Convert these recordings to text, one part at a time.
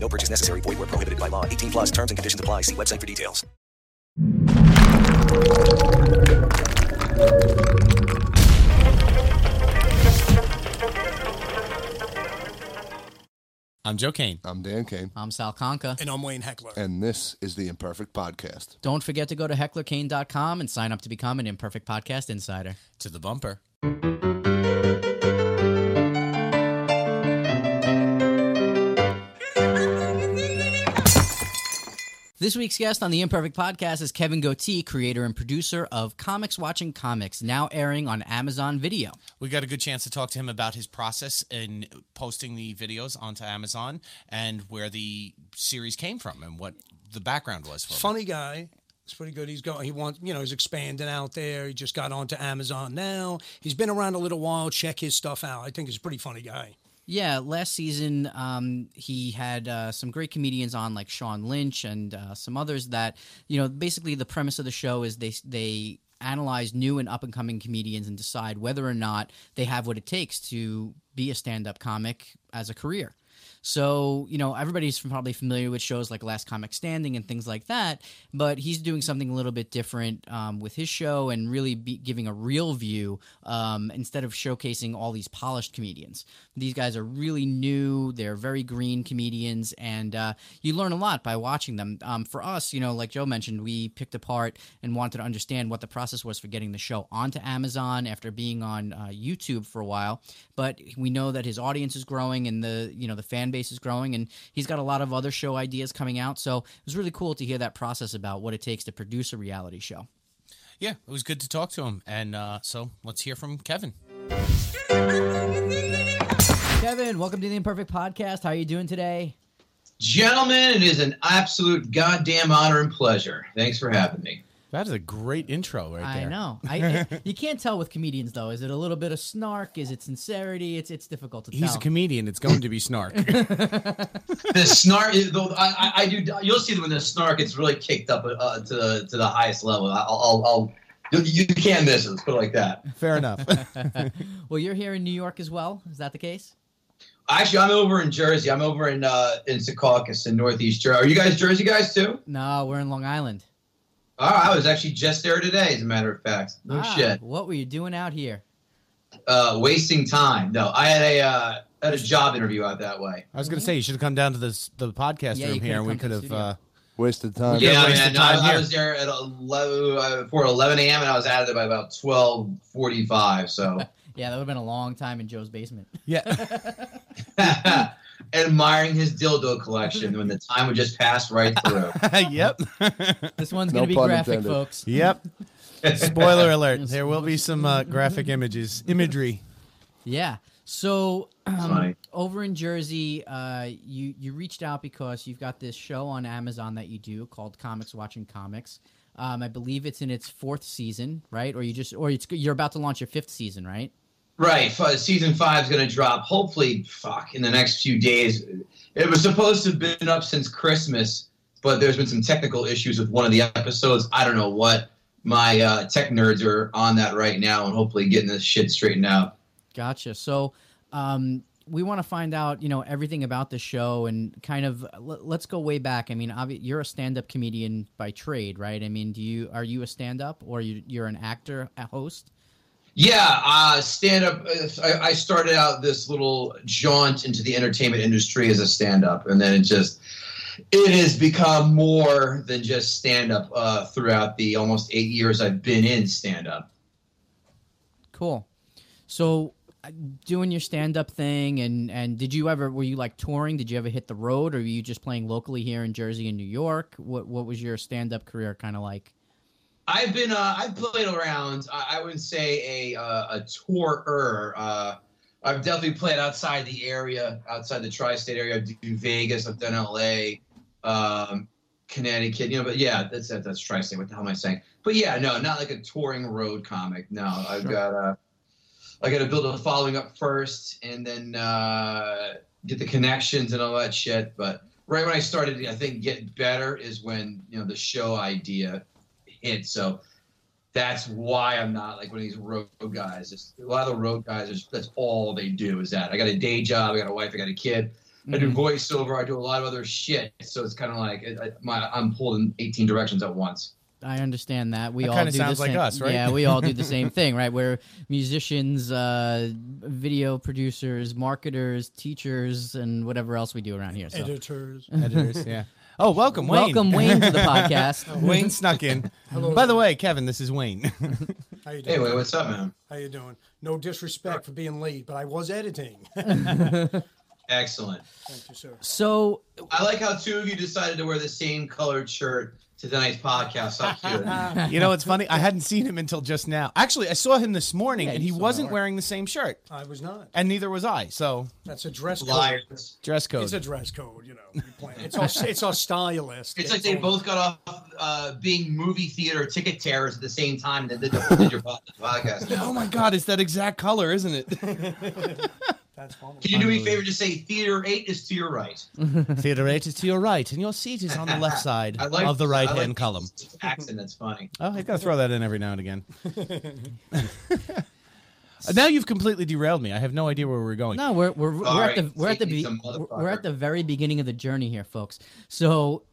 No purchase necessary. Void where prohibited by law. 18 plus terms and conditions apply. See website for details. I'm Joe Kane. I'm Dan Kane. I'm Sal Conca. And I'm Wayne Heckler. And this is the Imperfect Podcast. Don't forget to go to hecklerkane.com and sign up to become an Imperfect Podcast Insider. To the bumper. This week's guest on the Imperfect Podcast is Kevin Gootee, creator and producer of Comics Watching Comics, now airing on Amazon Video. We got a good chance to talk to him about his process in posting the videos onto Amazon and where the series came from and what the background was for him. Funny guy. It's pretty good. He's going. He wants, you know, he's expanding out there. He just got onto Amazon now. He's been around a little while. Check his stuff out. I think he's a pretty funny guy. Yeah, last season he had some great comedians on, like Sean Lynch and some others that, you know, basically the premise of the show is they analyze new and up-and-coming comedians and decide whether or not they have what it takes to be a stand-up comic as a career. So, you know, everybody's probably familiar with shows like Last Comic Standing and things like that, but he's doing something a little bit different with his show and really giving a real view instead of showcasing all these polished comedians. These guys are really new. They're very green comedians, and you learn a lot by watching them. For us, you know, like Joe mentioned, we picked apart and wanted to understand what the process was for getting the show onto Amazon after being on YouTube for a while, but we know that his audience is growing and the fan base is growing, and he's got a lot of other show ideas coming out, so it was really cool to hear that process about what it takes to produce a reality show. Yeah, it was good to talk to him, and so let's hear from Kevin. Kevin, welcome to the Imperfect Podcast. How are you doing today? Gentlemen, it is an absolute goddamn honor and pleasure. Thanks for having me. That is a great intro right there. I know. You can't tell with comedians, though. Is it a little bit of snark? Is it sincerity? It's difficult to tell. He's a comedian. It's going to be snark. The snark, I do. You'll see when the snark gets really kicked up to the highest level. You can't miss it. Let's put it like that. Fair enough. Well, you're here in New York as well. Is that the case? Actually, I'm over in Jersey. I'm over in Secaucus in Northeast Jersey. Are you guys Jersey guys, too? No, we're in Long Island. Oh, I was actually just there today, as a matter of fact. No shit. What were you doing out here? Wasting time. No, I had a job interview out that way. I was going to say, you should have come down to the podcast room here, and we could have wasted time. Yeah, I was there at 11 a.m., and I was out of there by about 12:45. So. Yeah, that would have been a long time in Joe's basement. Yeah. Admiring his dildo collection when the time would just pass right through. Yep. This one's going to be graphic, folks. Yep. Spoiler alert. There will be some graphic imagery. Yeah. So over in Jersey, you reached out because you've got this show on Amazon that you do called Comics Watching Comics. I believe it's in its fourth season, right? You're about to launch your fifth season, right? Right, season 5 is going to drop, hopefully, in the next few days. It was supposed to have been up since Christmas, but there's been some technical issues with one of the episodes. I don't know what. My tech nerds are on that right now and hopefully getting this shit straightened out. Gotcha. So we want to find out, you know, everything about the show and kind of let's go way back. I mean, you're a stand-up comedian by trade, right? I mean, are you a stand-up or you're an actor, a host? Yeah, stand-up. I started out this little jaunt into the entertainment industry as a stand-up, and then it has become more than just stand-up throughout the almost 8 years I've been in stand-up. Cool. So doing your stand-up thing, and were you like touring? Did you ever hit the road, or were you just playing locally here in Jersey and New York? What was your stand-up career kind of like? I've been I've played around. I would say a tourer. I've definitely played outside the area, outside the tri-state area. I've done Vegas. I've done LA. Connecticut, you know, but yeah, that's tri-state. What the hell am I saying? But yeah, no, not like a touring road comic. No, I've got to build a following up first, and then get the connections and all that shit. But right when I started, I think Get Better is when, you know, the show idea hit. So that's why I'm not like one of these road guys. A lot of the road guys, that's all they do is that. I got a day job, I got a wife, I got a kid. I do voiceover. I do a lot of other shit. So it's kind of like I'm pulled in 18 directions at once. I understand that. We that all kind of sounds like us, right? Yeah, we all do the same thing, right? We're musicians, video producers, marketers, teachers, and whatever else we do around here. So. Editors, yeah. Oh, welcome, Wayne. Welcome, Wayne, to the podcast. Wayne snuck in. Hello. By the way, Kevin, this is Wayne. How you doing? Hey, Wayne, what's up, man? How you doing? No disrespect for being late, but I was editing. Excellent. Thank you, sir. So I like how two of you decided to wear the same colored shirt to tonight's podcast. How cute. You know, it's funny. I hadn't seen him until just now. Actually, I saw him this morning, and he wasn't wearing the same shirt. I was not. And neither was I. So that's a dress code. Liars. Dress code. It's a dress code, you know. It's all stylist. It's like they both got off being movie theater ticket terrors at the same time that they did your podcast. Now. Oh, my God. It's that exact color, isn't it? That's horrible. Can you do me a favor to say Theater 8 is to your right? Theater 8 is to your right, and your seat is on the left side of the right-hand column. Accent, that's funny. Oh, I got to throw that in every now and again. Now you've completely derailed me. I have no idea where we're going. No, we're at the very beginning of the journey here, folks. So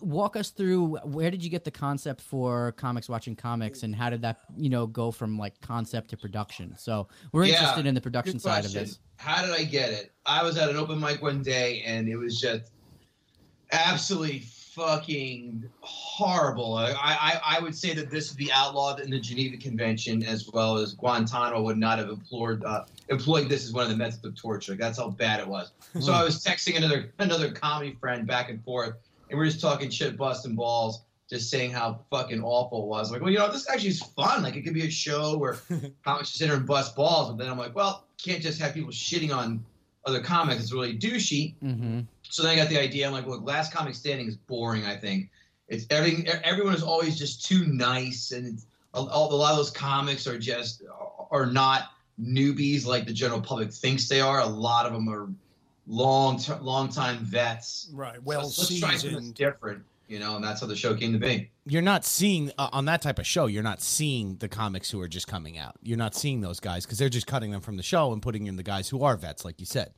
walk us through, where did you get the concept for Comics Watching Comics, and how did that, you know, go from like concept to production? So we're interested in the production side of this. How did I get it? I was at an open mic one day, and it was just absolutely fucking horrible. I would say that this would be outlawed in the Geneva Convention, as well as Guantanamo would not have employed this as one of the methods of torture. That's how bad it was. So I was texting another comedy friend back and forth, and we're just talking shit, busting balls, just saying how fucking awful it was. Like, well, you know, this actually is fun. Like, it could be a show where comics just enter and bust balls. But then I'm like, well, can't just have people shitting on other comics. It's really douchey. Mm-hmm. So then I got the idea. I'm like, look, Last Comic Standing is boring, I think. It's everything. Everyone is always just too nice. And a lot of those comics are just not newbies like the general public thinks they are. A lot of them are long-time vets. Right. Well, so let's try something different. You know, and that's how the show came to be. You're not seeing, on that type of show, you're not seeing the comics who are just coming out. You're not seeing those guys because they're just cutting them from the show and putting in the guys who are vets, like you said.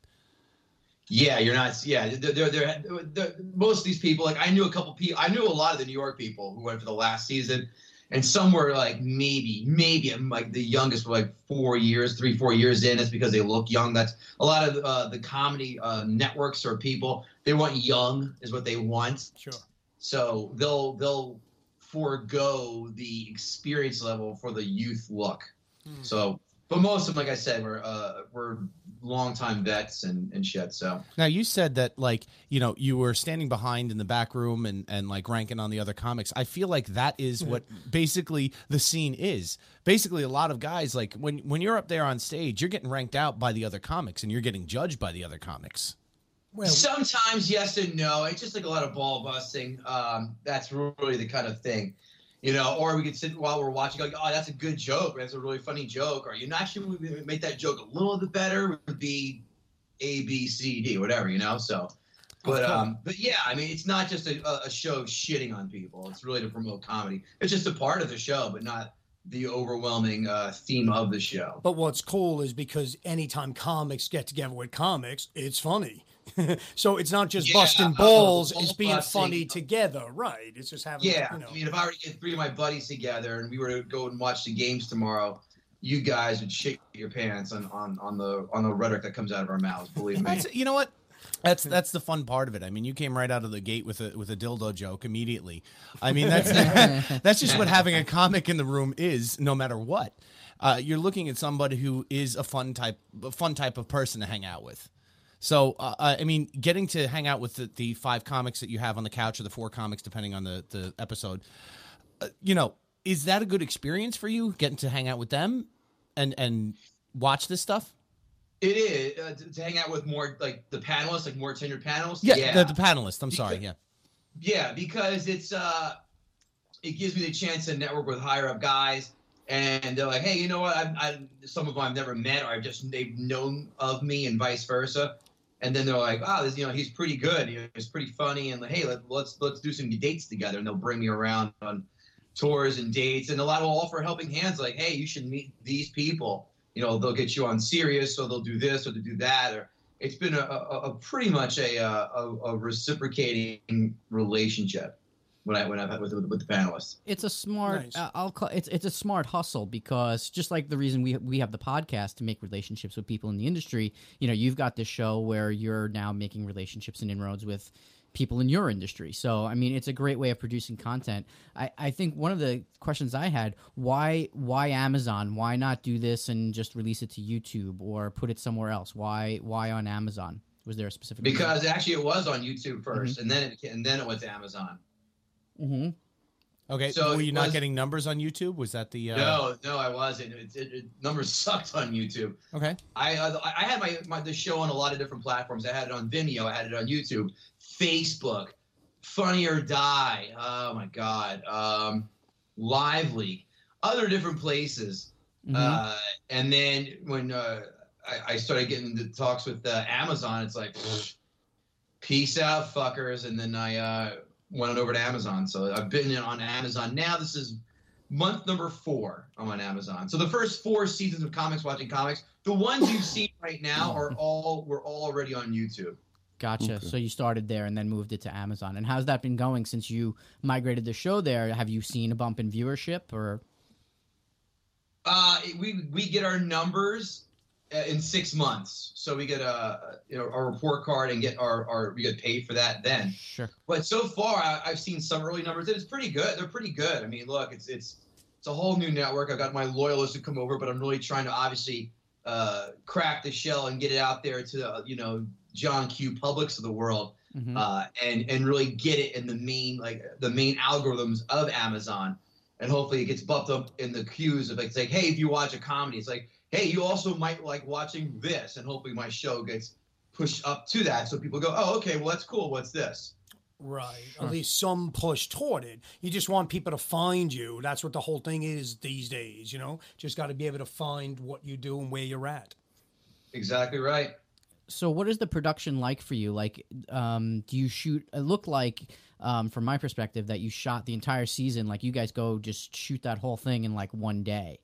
Yeah, you're not. Yeah, they're most of these people, like I knew a couple people. I knew a lot of the New York people who went for the last season. And some were like, maybe I'm like the youngest, were like 3-4 years in. It's because they look young. That's a lot of the comedy networks or people. They want young is what they want. Sure. So they'll forego the experience level for the youth look. So, but most of them, like I said, were longtime vets and shit. So now you said that, like, you know, you were standing behind in the back room and like ranking on the other comics. I feel like that is what basically the scene is. Basically, a lot of guys, like when you're up there on stage, you're getting ranked out by the other comics and you're getting judged by the other comics. Well, sometimes yes and no. It's just like a lot of ball busting. That's really the kind of thing, you know. Or we could sit while we're watching, like, oh, that's a good joke. That's a really funny joke. Or you know, actually would make that joke a little bit better. It would be A, B, C, D, whatever, you know. So, but yeah, I mean, it's not just a show shitting on people. It's really to promote comedy. It's just a part of the show, but not the overwhelming theme of the show. But what's cool is because anytime comics get together with comics, it's funny. So it's not just busting balls, it's being funny together, right? It's just having, you know. I mean, if I were to get three of my buddies together and we were to go and watch the games tomorrow, you guys would shit your pants on the rhetoric that comes out of our mouths, believe me. You know what? That's the fun part of it. I mean, you came right out of the gate with a dildo joke immediately. I mean, that's just what having a comic in the room is, no matter what. You're looking at somebody who is a fun type of person to hang out with. So, I mean, getting to hang out with the five comics that you have on the couch, or the four comics, depending on the episode, you know, is that a good experience for you, getting to hang out with them and watch this stuff? It is. To hang out with more, like, the panelists, like more tenured panelists? Yeah, the panelists. I'm sorry, yeah. Yeah, because it's it gives me the chance to network with higher up guys, and they're like, hey, you know what? Some of them I've never met, or they've known of me, and vice versa. And then they're like, oh, this, you know, he's pretty good. You know, he's pretty funny, and like, hey, let's do some dates together. And they'll bring me around on tours and dates, and a lot will offer helping hands, like, hey, you should meet these people. You know, they'll get you on Sirius, so they'll do this or they'll do that. Or it's been a pretty much a reciprocating relationship when I've had with the panelists. It's a smart, nice. It's a smart hustle, because just like the reason we have the podcast to make relationships with people in the industry. You know, you've got this show where you're now making relationships and inroads with people in your industry. So, I mean, it's a great way of producing content. I think one of the questions I had, why Amazon? Why not do this and just release it to YouTube or put it somewhere else? Why on Amazon? Was there a specific Because reason? Actually it was on YouTube first, mm-hmm. and then it went to Amazon. Mm-hmm. Okay, so were you not getting numbers on YouTube? Was that the No, I wasn't. Numbers sucked on YouTube. Okay, I had the show on a lot of different platforms. I had it on Vimeo. I had it on YouTube, Facebook, Funny or Die. Oh my God, Lively, other different places. Mm-hmm. And then when I started getting into talks with Amazon, it's like, peace out, fuckers. And then I went over to Amazon. So I've been on Amazon now. This is month number 4 I'm on Amazon. So the first 4 seasons of Comics Watching Comics, the ones you've seen right now were already on YouTube. Gotcha. Okay. So you started there and then moved it to Amazon. And how's that been going since you migrated the show there? Have you seen a bump in viewership, or? We get our numbers in 6 months, so we get a report card and get our we get paid for that then. Sure. But so far, I've seen some early numbers. It's pretty good. They're pretty good. I mean, look, it's a whole new network. I've got my loyalists who come over, but I'm really trying to obviously crack the shell and get it out there to John Q. Publix of the world, mm-hmm. and really get it in the main algorithms of Amazon, and hopefully it gets bumped up in the queues of it's like, hey, if you watch a comedy, it's like, hey, you also might like watching this, and hopefully my show gets pushed up to that, so people go, oh, okay, well, that's cool. What's this? Right. Sure. At least some push toward it. You just want people to find you. That's what the whole thing is these days, you know? Just got to be able to find what you do and where you're at. Exactly right. So what is the production like for you? Like, do you shoot – it looked like, from my perspective, that you shot the entire season. Like, you guys go just shoot that whole thing in, like, one day.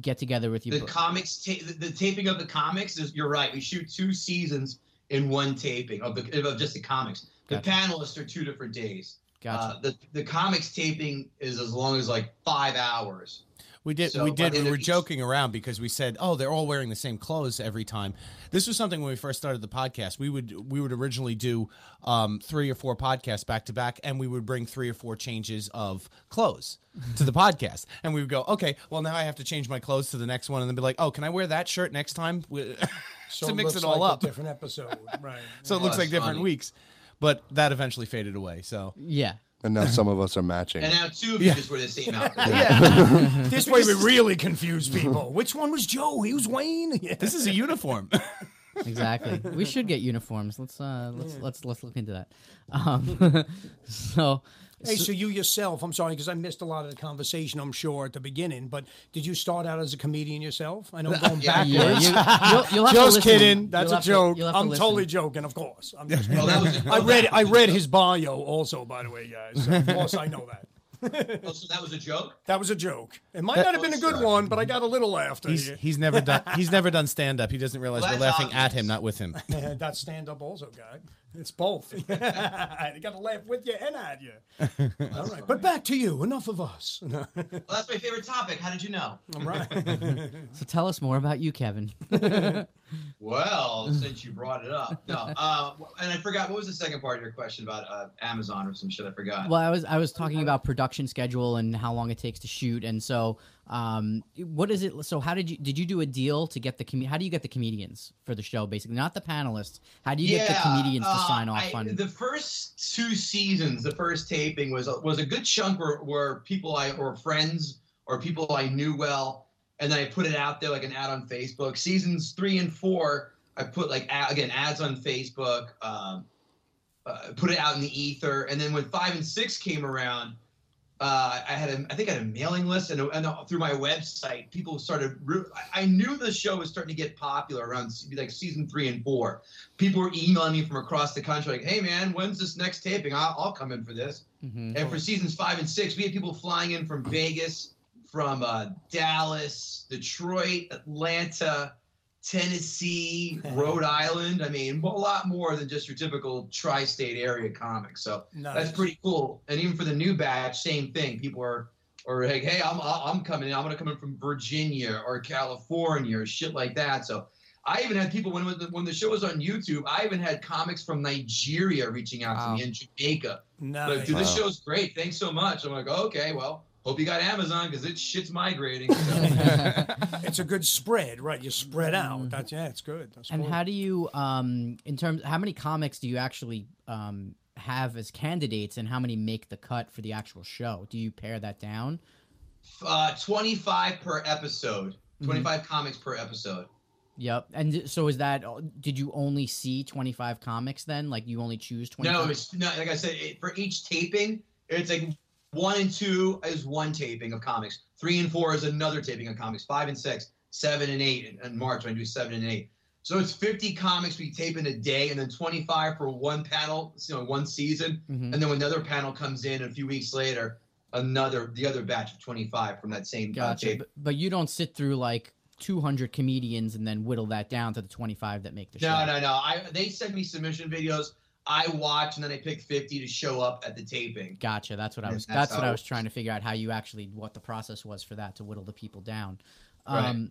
Get together with you. The taping of the comics is. You're right. We shoot 2 seasons in one taping of just the comics. Gotcha. The panelists are 2 different days. Gotcha. The comics taping is as long as like 5 hours. We did. We were joking around because we said, "Oh, they're all wearing the same clothes every time." This was something when we first started the podcast. We would originally do 3 or 4 podcasts back to back, and we would bring 3 or 4 changes of clothes to the podcast, and we would go, "Okay, well now I have to change my clothes to the next one," and then be like, "oh, can I wear that shirt next time?" So to mix it all up, a different episode, right? So it looks like different weeks, but that eventually faded away. So yeah. And now some of us are matching. And now 2 of you just were the same outfit. Yeah. This way we really confuse people. Which one was Joe? He was Wayne. Yeah. This is a uniform. Exactly. We should get uniforms. Let's look into that. Hey, so you yourself, I'm sorry, because I missed a lot of the conversation, I'm sure, at the beginning, but did you start out as a comedian yourself? I know I'm going backwards. Yeah, you'll just kidding. That's a joke. I'm totally joking, of course. I'm just kidding. I read his bio also, by the way, guys. So of course, I know that. Oh, so that was a joke? That was a joke. It might not have been a good one, but I got a little laugh. He's never done stand-up. He doesn't realize we're laughing at him, not with him. That's stand-up also, guy. It's both. You got to laugh with you and at you. All right, but back to you. Enough of us. Well, that's my favorite topic. How did you know? All right. So tell us more about you, Kevin. Well, since you brought it up, no. And I forgot, what was the second part of your question about Amazon or some shit? I forgot. Well, I was talking about production schedule and how long it takes to shoot, and so what is it? So how did you do a deal to get how do you get the comedians for the show? Basically, not the panelists. How do you get the comedians to sign off on the first 2 seasons? The first taping was a good chunk were people or friends or people I knew well. And then I put it out there like an ad on Facebook. Seasons 3 and 4, I put ads on Facebook. put it out in the ether. And then when 5 and 6 came around, I had a mailing list, and through my website, people started. I knew the show was starting to get popular around like season 3 and 4. People were emailing me from across the country, like, "Hey man, when's this next taping? I'll come in for this." Mm-hmm. And for seasons 5 and 6, we had people flying in from Vegas, from Dallas, Detroit, Atlanta, Tennessee, Rhode Island. I mean, a lot more than just your typical tri-state area comics. So nice. That's pretty cool. And even for the new batch, same thing. People are like, hey, I'm coming in. I'm going to come in from Virginia or California or shit like that. So I even had people, when the show was on YouTube, I even had comics from Nigeria reaching out to me in Jamaica. Nice. Like, dude, this show's great. Thanks so much. I'm like, oh, okay, well. Hope you got Amazon because shit's migrating. So. It's a good spread, right? You spread out. That's, yeah, it's good. That's and cool. How do you, in terms, how many comics do you actually have as candidates, and how many make the cut for the actual show? Do you pare that down? 25 per episode. 25 comics per episode. Yep. And so is that, did you only see 25 comics then? Like you only choose 25? No, it's not. Like I said, for each taping, it's like, 1 and 2 is one taping of comics. 3 and 4 is another taping of comics. 5 and 6, 7 and 8 in March when I do 7 and 8. So it's 50 comics we tape in a day, and then 25 for one panel, one season, and then when another panel comes in a few weeks later, the other batch of 25 from that same tape. But you don't sit through like 200 comedians and then whittle that down to the 25 that make the show. No. They send me submission videos. I watch, and then I pick 50 to show up at the taping. Gotcha. That's what I was trying to figure out, how you actually, what the process was for that to whittle the people down. Right.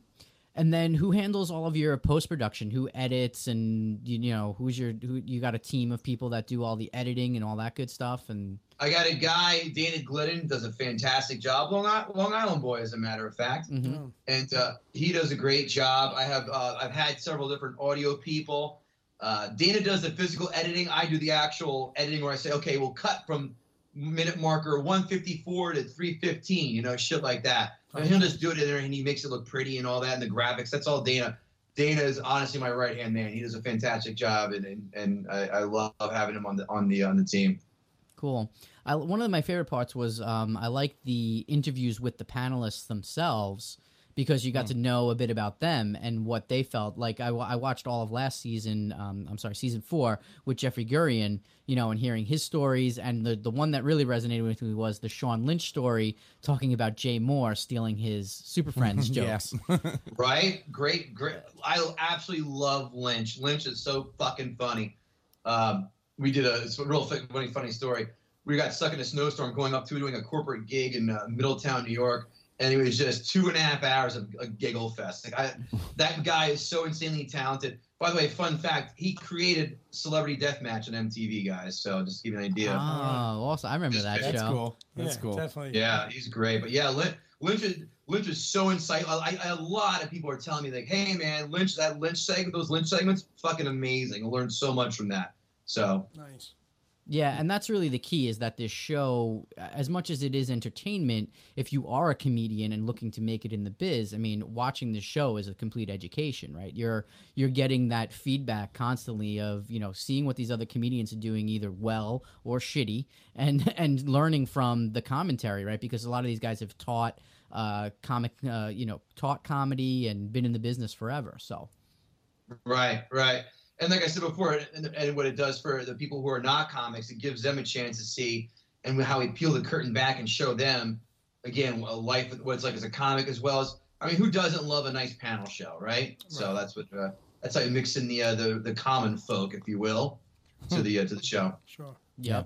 And then who handles all of your post-production? Who edits, and you got a team of people that do all the editing and all that good stuff? And I got a guy, David Glidden, does a fantastic job. Long Island boy, as a matter of fact. Mm-hmm. And he does a great job. I've had several different audio people. Dana does the physical editing. I do the actual editing where I say, okay, we'll cut from minute marker 154 to 315, shit like that. And he'll just do it in there, and he makes it look pretty and all that, and the graphics. That's all Dana. Dana is honestly my right-hand man. He does a fantastic job, and I love having him on the team. Cool. One of my favorite parts was I like the interviews with the panelists themselves, because you got to know a bit about them and what they felt. Like I watched all of last season, season 4, with Jeffrey Gurian, and hearing his stories. And the one that really resonated with me was the Sean Lynch story, talking about Jay Moore stealing his Super Friends jokes. Right? Great. I absolutely love Lynch. Lynch is so fucking funny. We did it's a real funny story. We got stuck in a snowstorm going up to doing a corporate gig in Middletown, New York. And it was just 2.5 hours of a giggle fest. Like that guy is so insanely talented. By the way, fun fact, he created Celebrity Deathmatch on MTV, guys. So just to give you an idea. Oh, awesome. I remember that show. That's cool. Definitely. Yeah, he's great. But yeah, Lynch is so insightful. A lot of people are telling me, like, hey, man, those Lynch segments, fucking amazing. I learned so much from that. So nice. Yeah, and that's really the key, is that this show, as much as it is entertainment, if you are a comedian and looking to make it in the biz, I mean, watching this show is a complete education, right? You're getting that feedback constantly of, seeing what these other comedians are doing, either well or shitty, and learning from the commentary, right? Because a lot of these guys have taught taught comedy and been in the business forever, so. Right. And like I said before, and what it does for the people who are not comics, it gives them a chance to see and how we peel the curtain back and show them, again, life, what it's like as a comic, as well as, I mean, who doesn't love a nice panel show, right? So that's how you mix in the common folk, if you will, to the show. Sure. Yep. Yeah.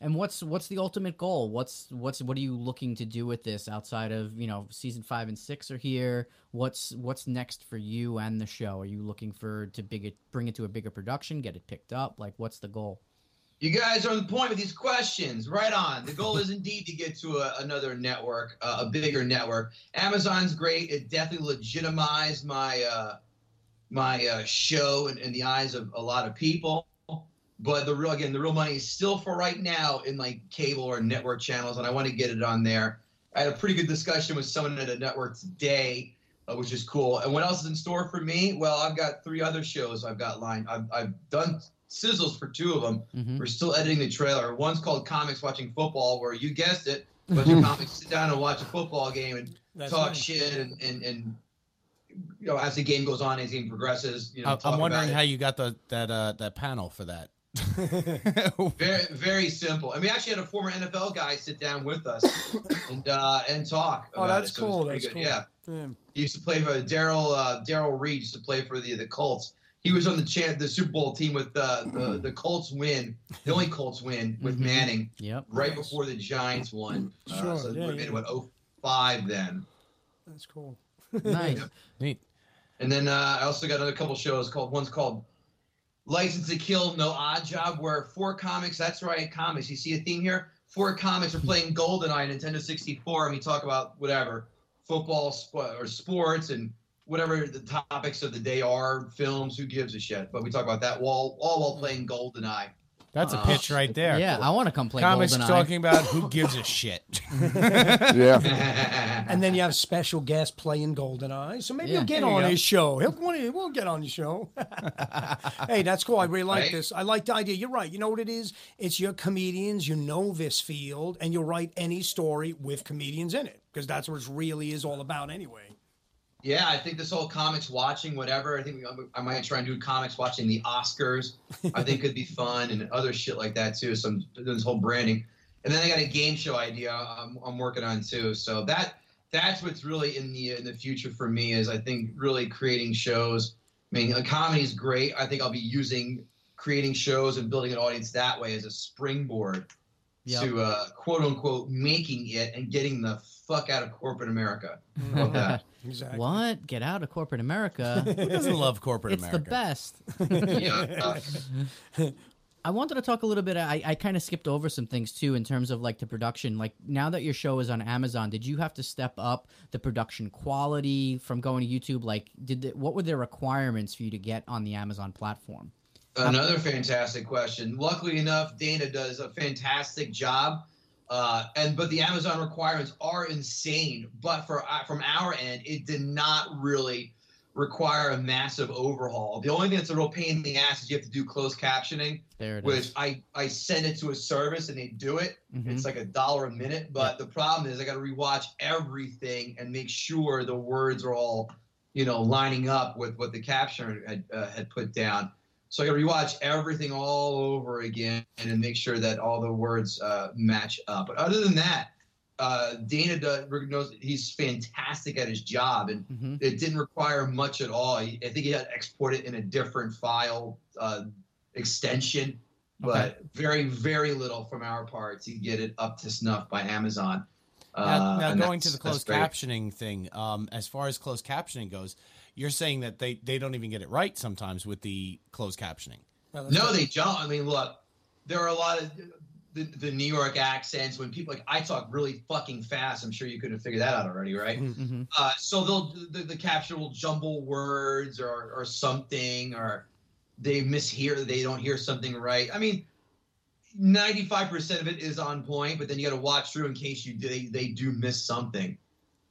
And what's the ultimate goal? What are you looking to do with this outside of, season 5 and 6 are here? What's next for you and the show? Are you looking bring it to a bigger production, get it picked up? Like, what's the goal? You guys are on point with these questions. Right on. The goal is indeed to get to another network, a bigger network. Amazon's great. It definitely legitimized my show in the eyes of a lot of people. But the real money is still, for right now, in like cable or network channels, and I want to get it on there. I had a pretty good discussion with someone at a network today, which is cool. And what else is in store for me? Well, I've got 3 other shows I've got lined. I've done sizzles for two of them. Mm-hmm. We're still editing the trailer. One's called Comics Watching Football, where you guessed it, a bunch of comics sit down and watch a football game and talk shit and you know, as the game goes on, as the game progresses, you know, I'm wondering how you got that panel for that. Very, very simple. And we actually had a former NFL guy sit down with us and talk. Oh, that's cool. That's good. Cool. Yeah. Damn. He used to play for Daryl Reed. Used to play for the Colts. He was on the Super Bowl team with the Colts win. The only Colts win with mm-hmm. Manning. Yep. Right before the Giants won. Sure. So yeah, it would have been 05 then. That's cool. Nice. Yep. Neat. And then I also got another couple shows called. One's called License to Kill, No Odd Job, where four comics, that's right, comics. You see a theme here? Four comics are playing GoldenEye, Nintendo 64, and we talk about whatever, football or sports and whatever the topics of the day are, films, who gives a shit. But we talk about that all while playing GoldenEye. That's a pitch right there. Yeah, I want to come play comics GoldenEye. Talking about who gives a shit. Yeah. And then you have special guests playing GoldenEye. So maybe you'll get on his show. We'll get on the show. Hey, that's cool. I really like this. I like the idea. You're right. You know what it is? It's your comedians. You know this field, and you'll write any story with comedians in it because that's what it really is all about anyway. Yeah, I think this whole comics watching whatever. I think I might try and do comics watching the Oscars. I think could be fun and other shit like that too. Some this whole branding, and then I got a game show idea I'm working on too. So that's what's really in the future for me is I think really creating shows. I mean, a comedy is great. I think I'll be using creating shows and building an audience that way as a springboard to quote unquote making it and getting the fuck out of corporate America. Love that. Exactly. What? Get out of corporate America? Who doesn't love corporate America? It's the best. I wanted to talk a little bit. I kind of skipped over some things too in terms of like the production. Like now that your show is on Amazon, did you have to step up the production quality from going to YouTube? Like, what were their requirements for you to get on the Amazon platform? Another fantastic question. Luckily enough, Dana does a fantastic job. But the Amazon requirements are insane. But from our end, it did not really require a massive overhaul. The only thing that's a real pain in the ass is you have to do closed captioning, which I send it to a service and they do it. Mm-hmm. It's like $1 a minute. But the problem is I got to rewatch everything and make sure the words are all, you know, lining up with what the captioner had put down. So I got to rewatch everything all over again and make sure that all the words match up. But other than that, Dana knows he's fantastic at his job, and it didn't require much at all. I think he had to export it in a different file extension, but very, very little from our part to get it up to snuff by Amazon. Now going to the closed captioning thing, as far as closed captioning goes, you're saying that they don't even get it right sometimes with the closed captioning. No, they don't. I mean, look, there are a lot of the New York accents when people I talk really fucking fast. I'm sure you could have figured that out already, right? Mm-hmm. So the captioner will jumble words or something, or they mishear, they don't hear something right. I mean, 95% of it is on point, but then you got to watch through in case they do miss something.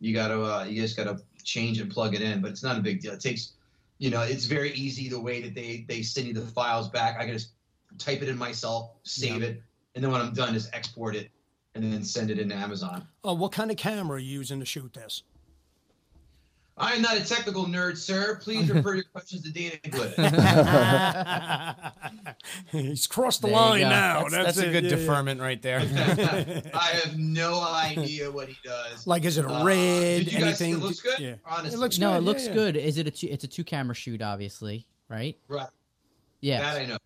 You just got to change and plug it in, but it's not a big deal. It takes, it's very easy the way that they send you the files back. I can just type it in myself, save it, and then when I'm done, just export it and then send it into Amazon. Oh, what kind of camera are you using to shoot this? I am not a technical nerd, sir. Please refer your questions to Dana Gootee. He's crossed the line now. That's a good deferment right there. I have no idea what he does. Like, is it red? Did you guys anything? It looks good? Yeah. Honestly. It looks good. Is it it's a two-camera shoot, obviously, right? Right. Yeah. That I know.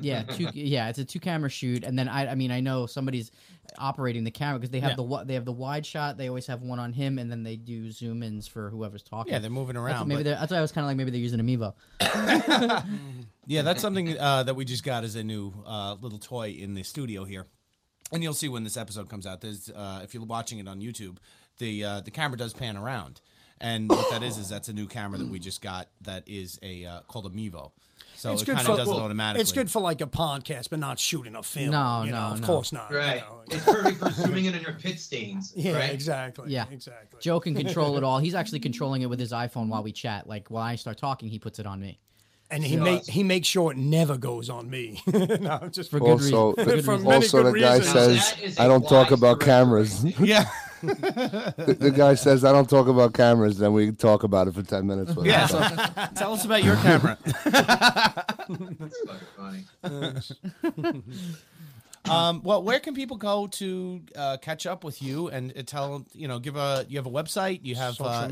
Yeah, it's a two-camera shoot, and then I know somebody's operating the camera because they have the wide shot. They always have one on him, and then they do zoom-ins for whoever's talking. Yeah, they're moving around. That's why I was kind of like maybe they're using Amiibo. Yeah, that's something that we just got as a new little toy in the studio here, and you'll see when this episode comes out. There's if you're watching it on YouTube, the camera does pan around, and what that is that's a new camera that we just got that is a called Amiibo. So it's good for, does it automatically. It's good for like a podcast, but not shooting a film. No, of course not. Right. It's perfect for zooming in on your pit stains. Yeah, right? Exactly. Yeah, exactly. Joe can control it all. He's actually controlling it with his iPhone while we chat. Like while I start talking, he puts it on me. And he makes sure it never goes on me. No, just for good also, reason. The guy says, I don't talk about cameras. Yeah. The guy says, I don't talk about cameras. Then we talk about it for 10 minutes. Yeah. So, tell us about your camera. That's fucking funny. Well, where can people go to catch up with you and tell, you have a website, you have social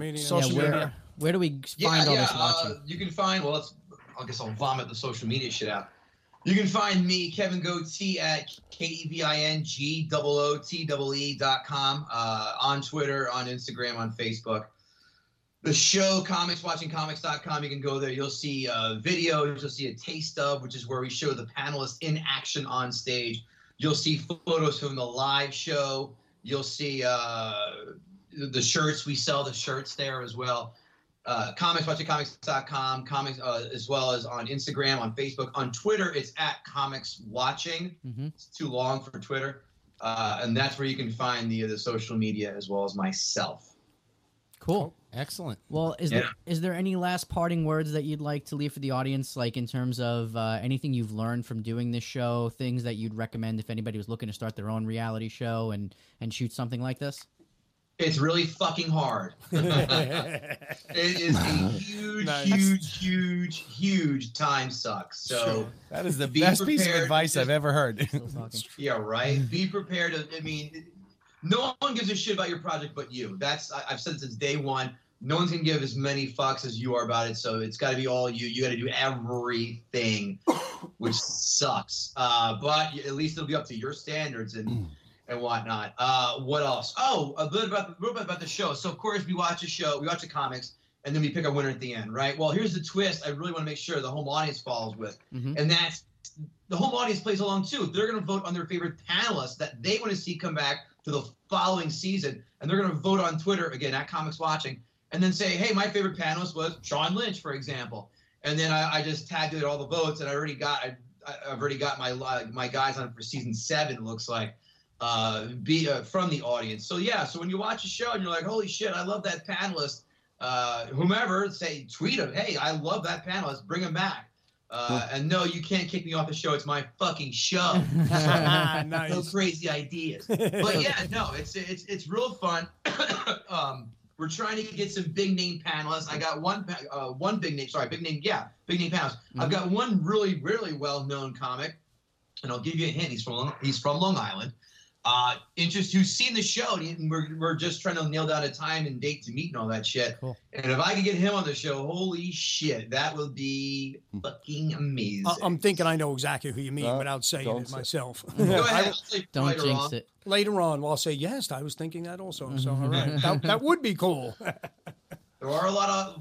media. Where do we find all this watching? You can find, I guess I'll vomit the social media shit out. You can find me, Kevin Gootee, at KevinGootee.com, on Twitter, on Instagram, on Facebook. The show, Comics Watching Comics.com, you can go there. You'll see videos. You'll see a taste of, which is where we show the panelists in action on stage. You'll see photos from the live show. You'll see the shirts. We sell the shirts there as well. Comicswatchingcomics.com, comics, as well as on Instagram, on Facebook, on Twitter, it's at Comics Watching. Mm-hmm. It's too long for Twitter. And that's where you can find the social media as well as myself. Cool. Excellent. Well, is there any last parting words that you'd like to leave for the audience, like in terms of anything you've learned from doing this show, things that you'd recommend if anybody was looking to start their own reality show and shoot something like this? It's really fucking hard. It is a huge time suck. So sure. That is the best piece of advice I've ever heard. Yeah, right? Be prepared. No one gives a shit about your project but you. I've said since day one. No one's going to give as many fucks as you are about it. So it's got to be all you. You got to do everything, which sucks. But at least it'll be up to your standards and whatnot. What else? Oh, a little bit about the show. So, of course, we watch a show, we watch the comics, and then we pick our winner at the end, right? Well, here's the twist I really want to make sure the home audience follows with. Mm-hmm. And that's the home audience plays along, too. They're going to vote on their favorite panelists that they want to see come back to the following season. And they're going to vote on Twitter, again, at Comics Watching, and then say, hey, my favorite panelist was Sean Lynch, for example. And then I just tabulated all the votes, and I've already got my guys on for season 7, it looks like. From the audience. So when you watch a show and you're like, holy shit, I love that panelist, whomever, say, tweet them, hey, I love that panelist, bring him back. And no, you can't kick me off the show. It's my fucking show. Nice. No crazy ideas. But it's real fun. We're trying to get some big name panelists. I got one big name panelist. Mm-hmm. I've got one really, really well-known comic, and I'll give you a hint. He's from Long Island. Who's seen the show, and we're just trying to nail down a time and date to meet and all that shit. Cool. And if I could get him on the show, holy shit, that would be fucking amazing. I'm thinking I know exactly who you mean without saying it myself. Go ahead. Don't jinx it. Later on, I'll say, yes, I was thinking that also. Mm-hmm. So, all right, that would be cool. There are a lot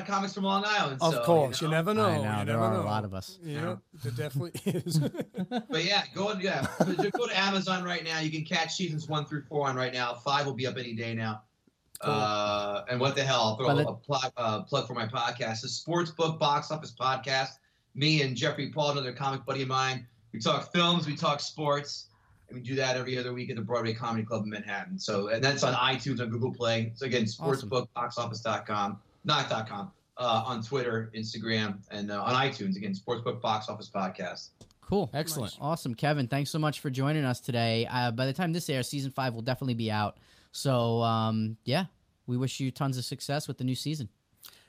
of comics from Long Island. Of course, you never know. I know. There are a lot of us. Yeah, there definitely is. But go to Amazon right now. You can catch seasons 1 through 4 on right now. 5 will be up any day now. Cool. And what the hell? I'll throw a plug for my podcast, the Sportsbook Box Office Podcast. Me and Jeffrey Paul, another comic buddy of mine, we talk films, we talk sports. We do that every other week at the Broadway Comedy Club in Manhattan. So, and that's on iTunes, on Google Play. So again, sportsbookboxoffice.com, not .com, on Twitter, Instagram, and on iTunes. Again, Sportsbook Box Office Podcast. Cool. Excellent. Awesome. Kevin, thanks so much for joining us today. By the time this airs, season 5 will definitely be out. So we wish you tons of success with the new season.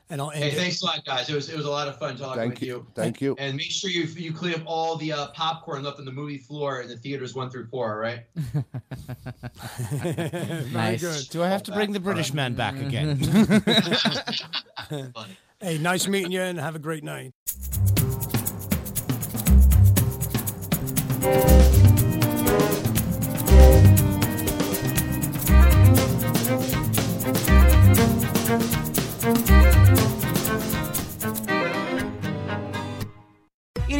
And thanks a lot, guys. It was a lot of fun talking with you. Thank you. And make sure you clean up all the popcorn left on the movie floor in the theaters 1 through 4, right? Nice. Very good. Do I have to bring the British man back again? Hey, nice meeting you, and have a great night. It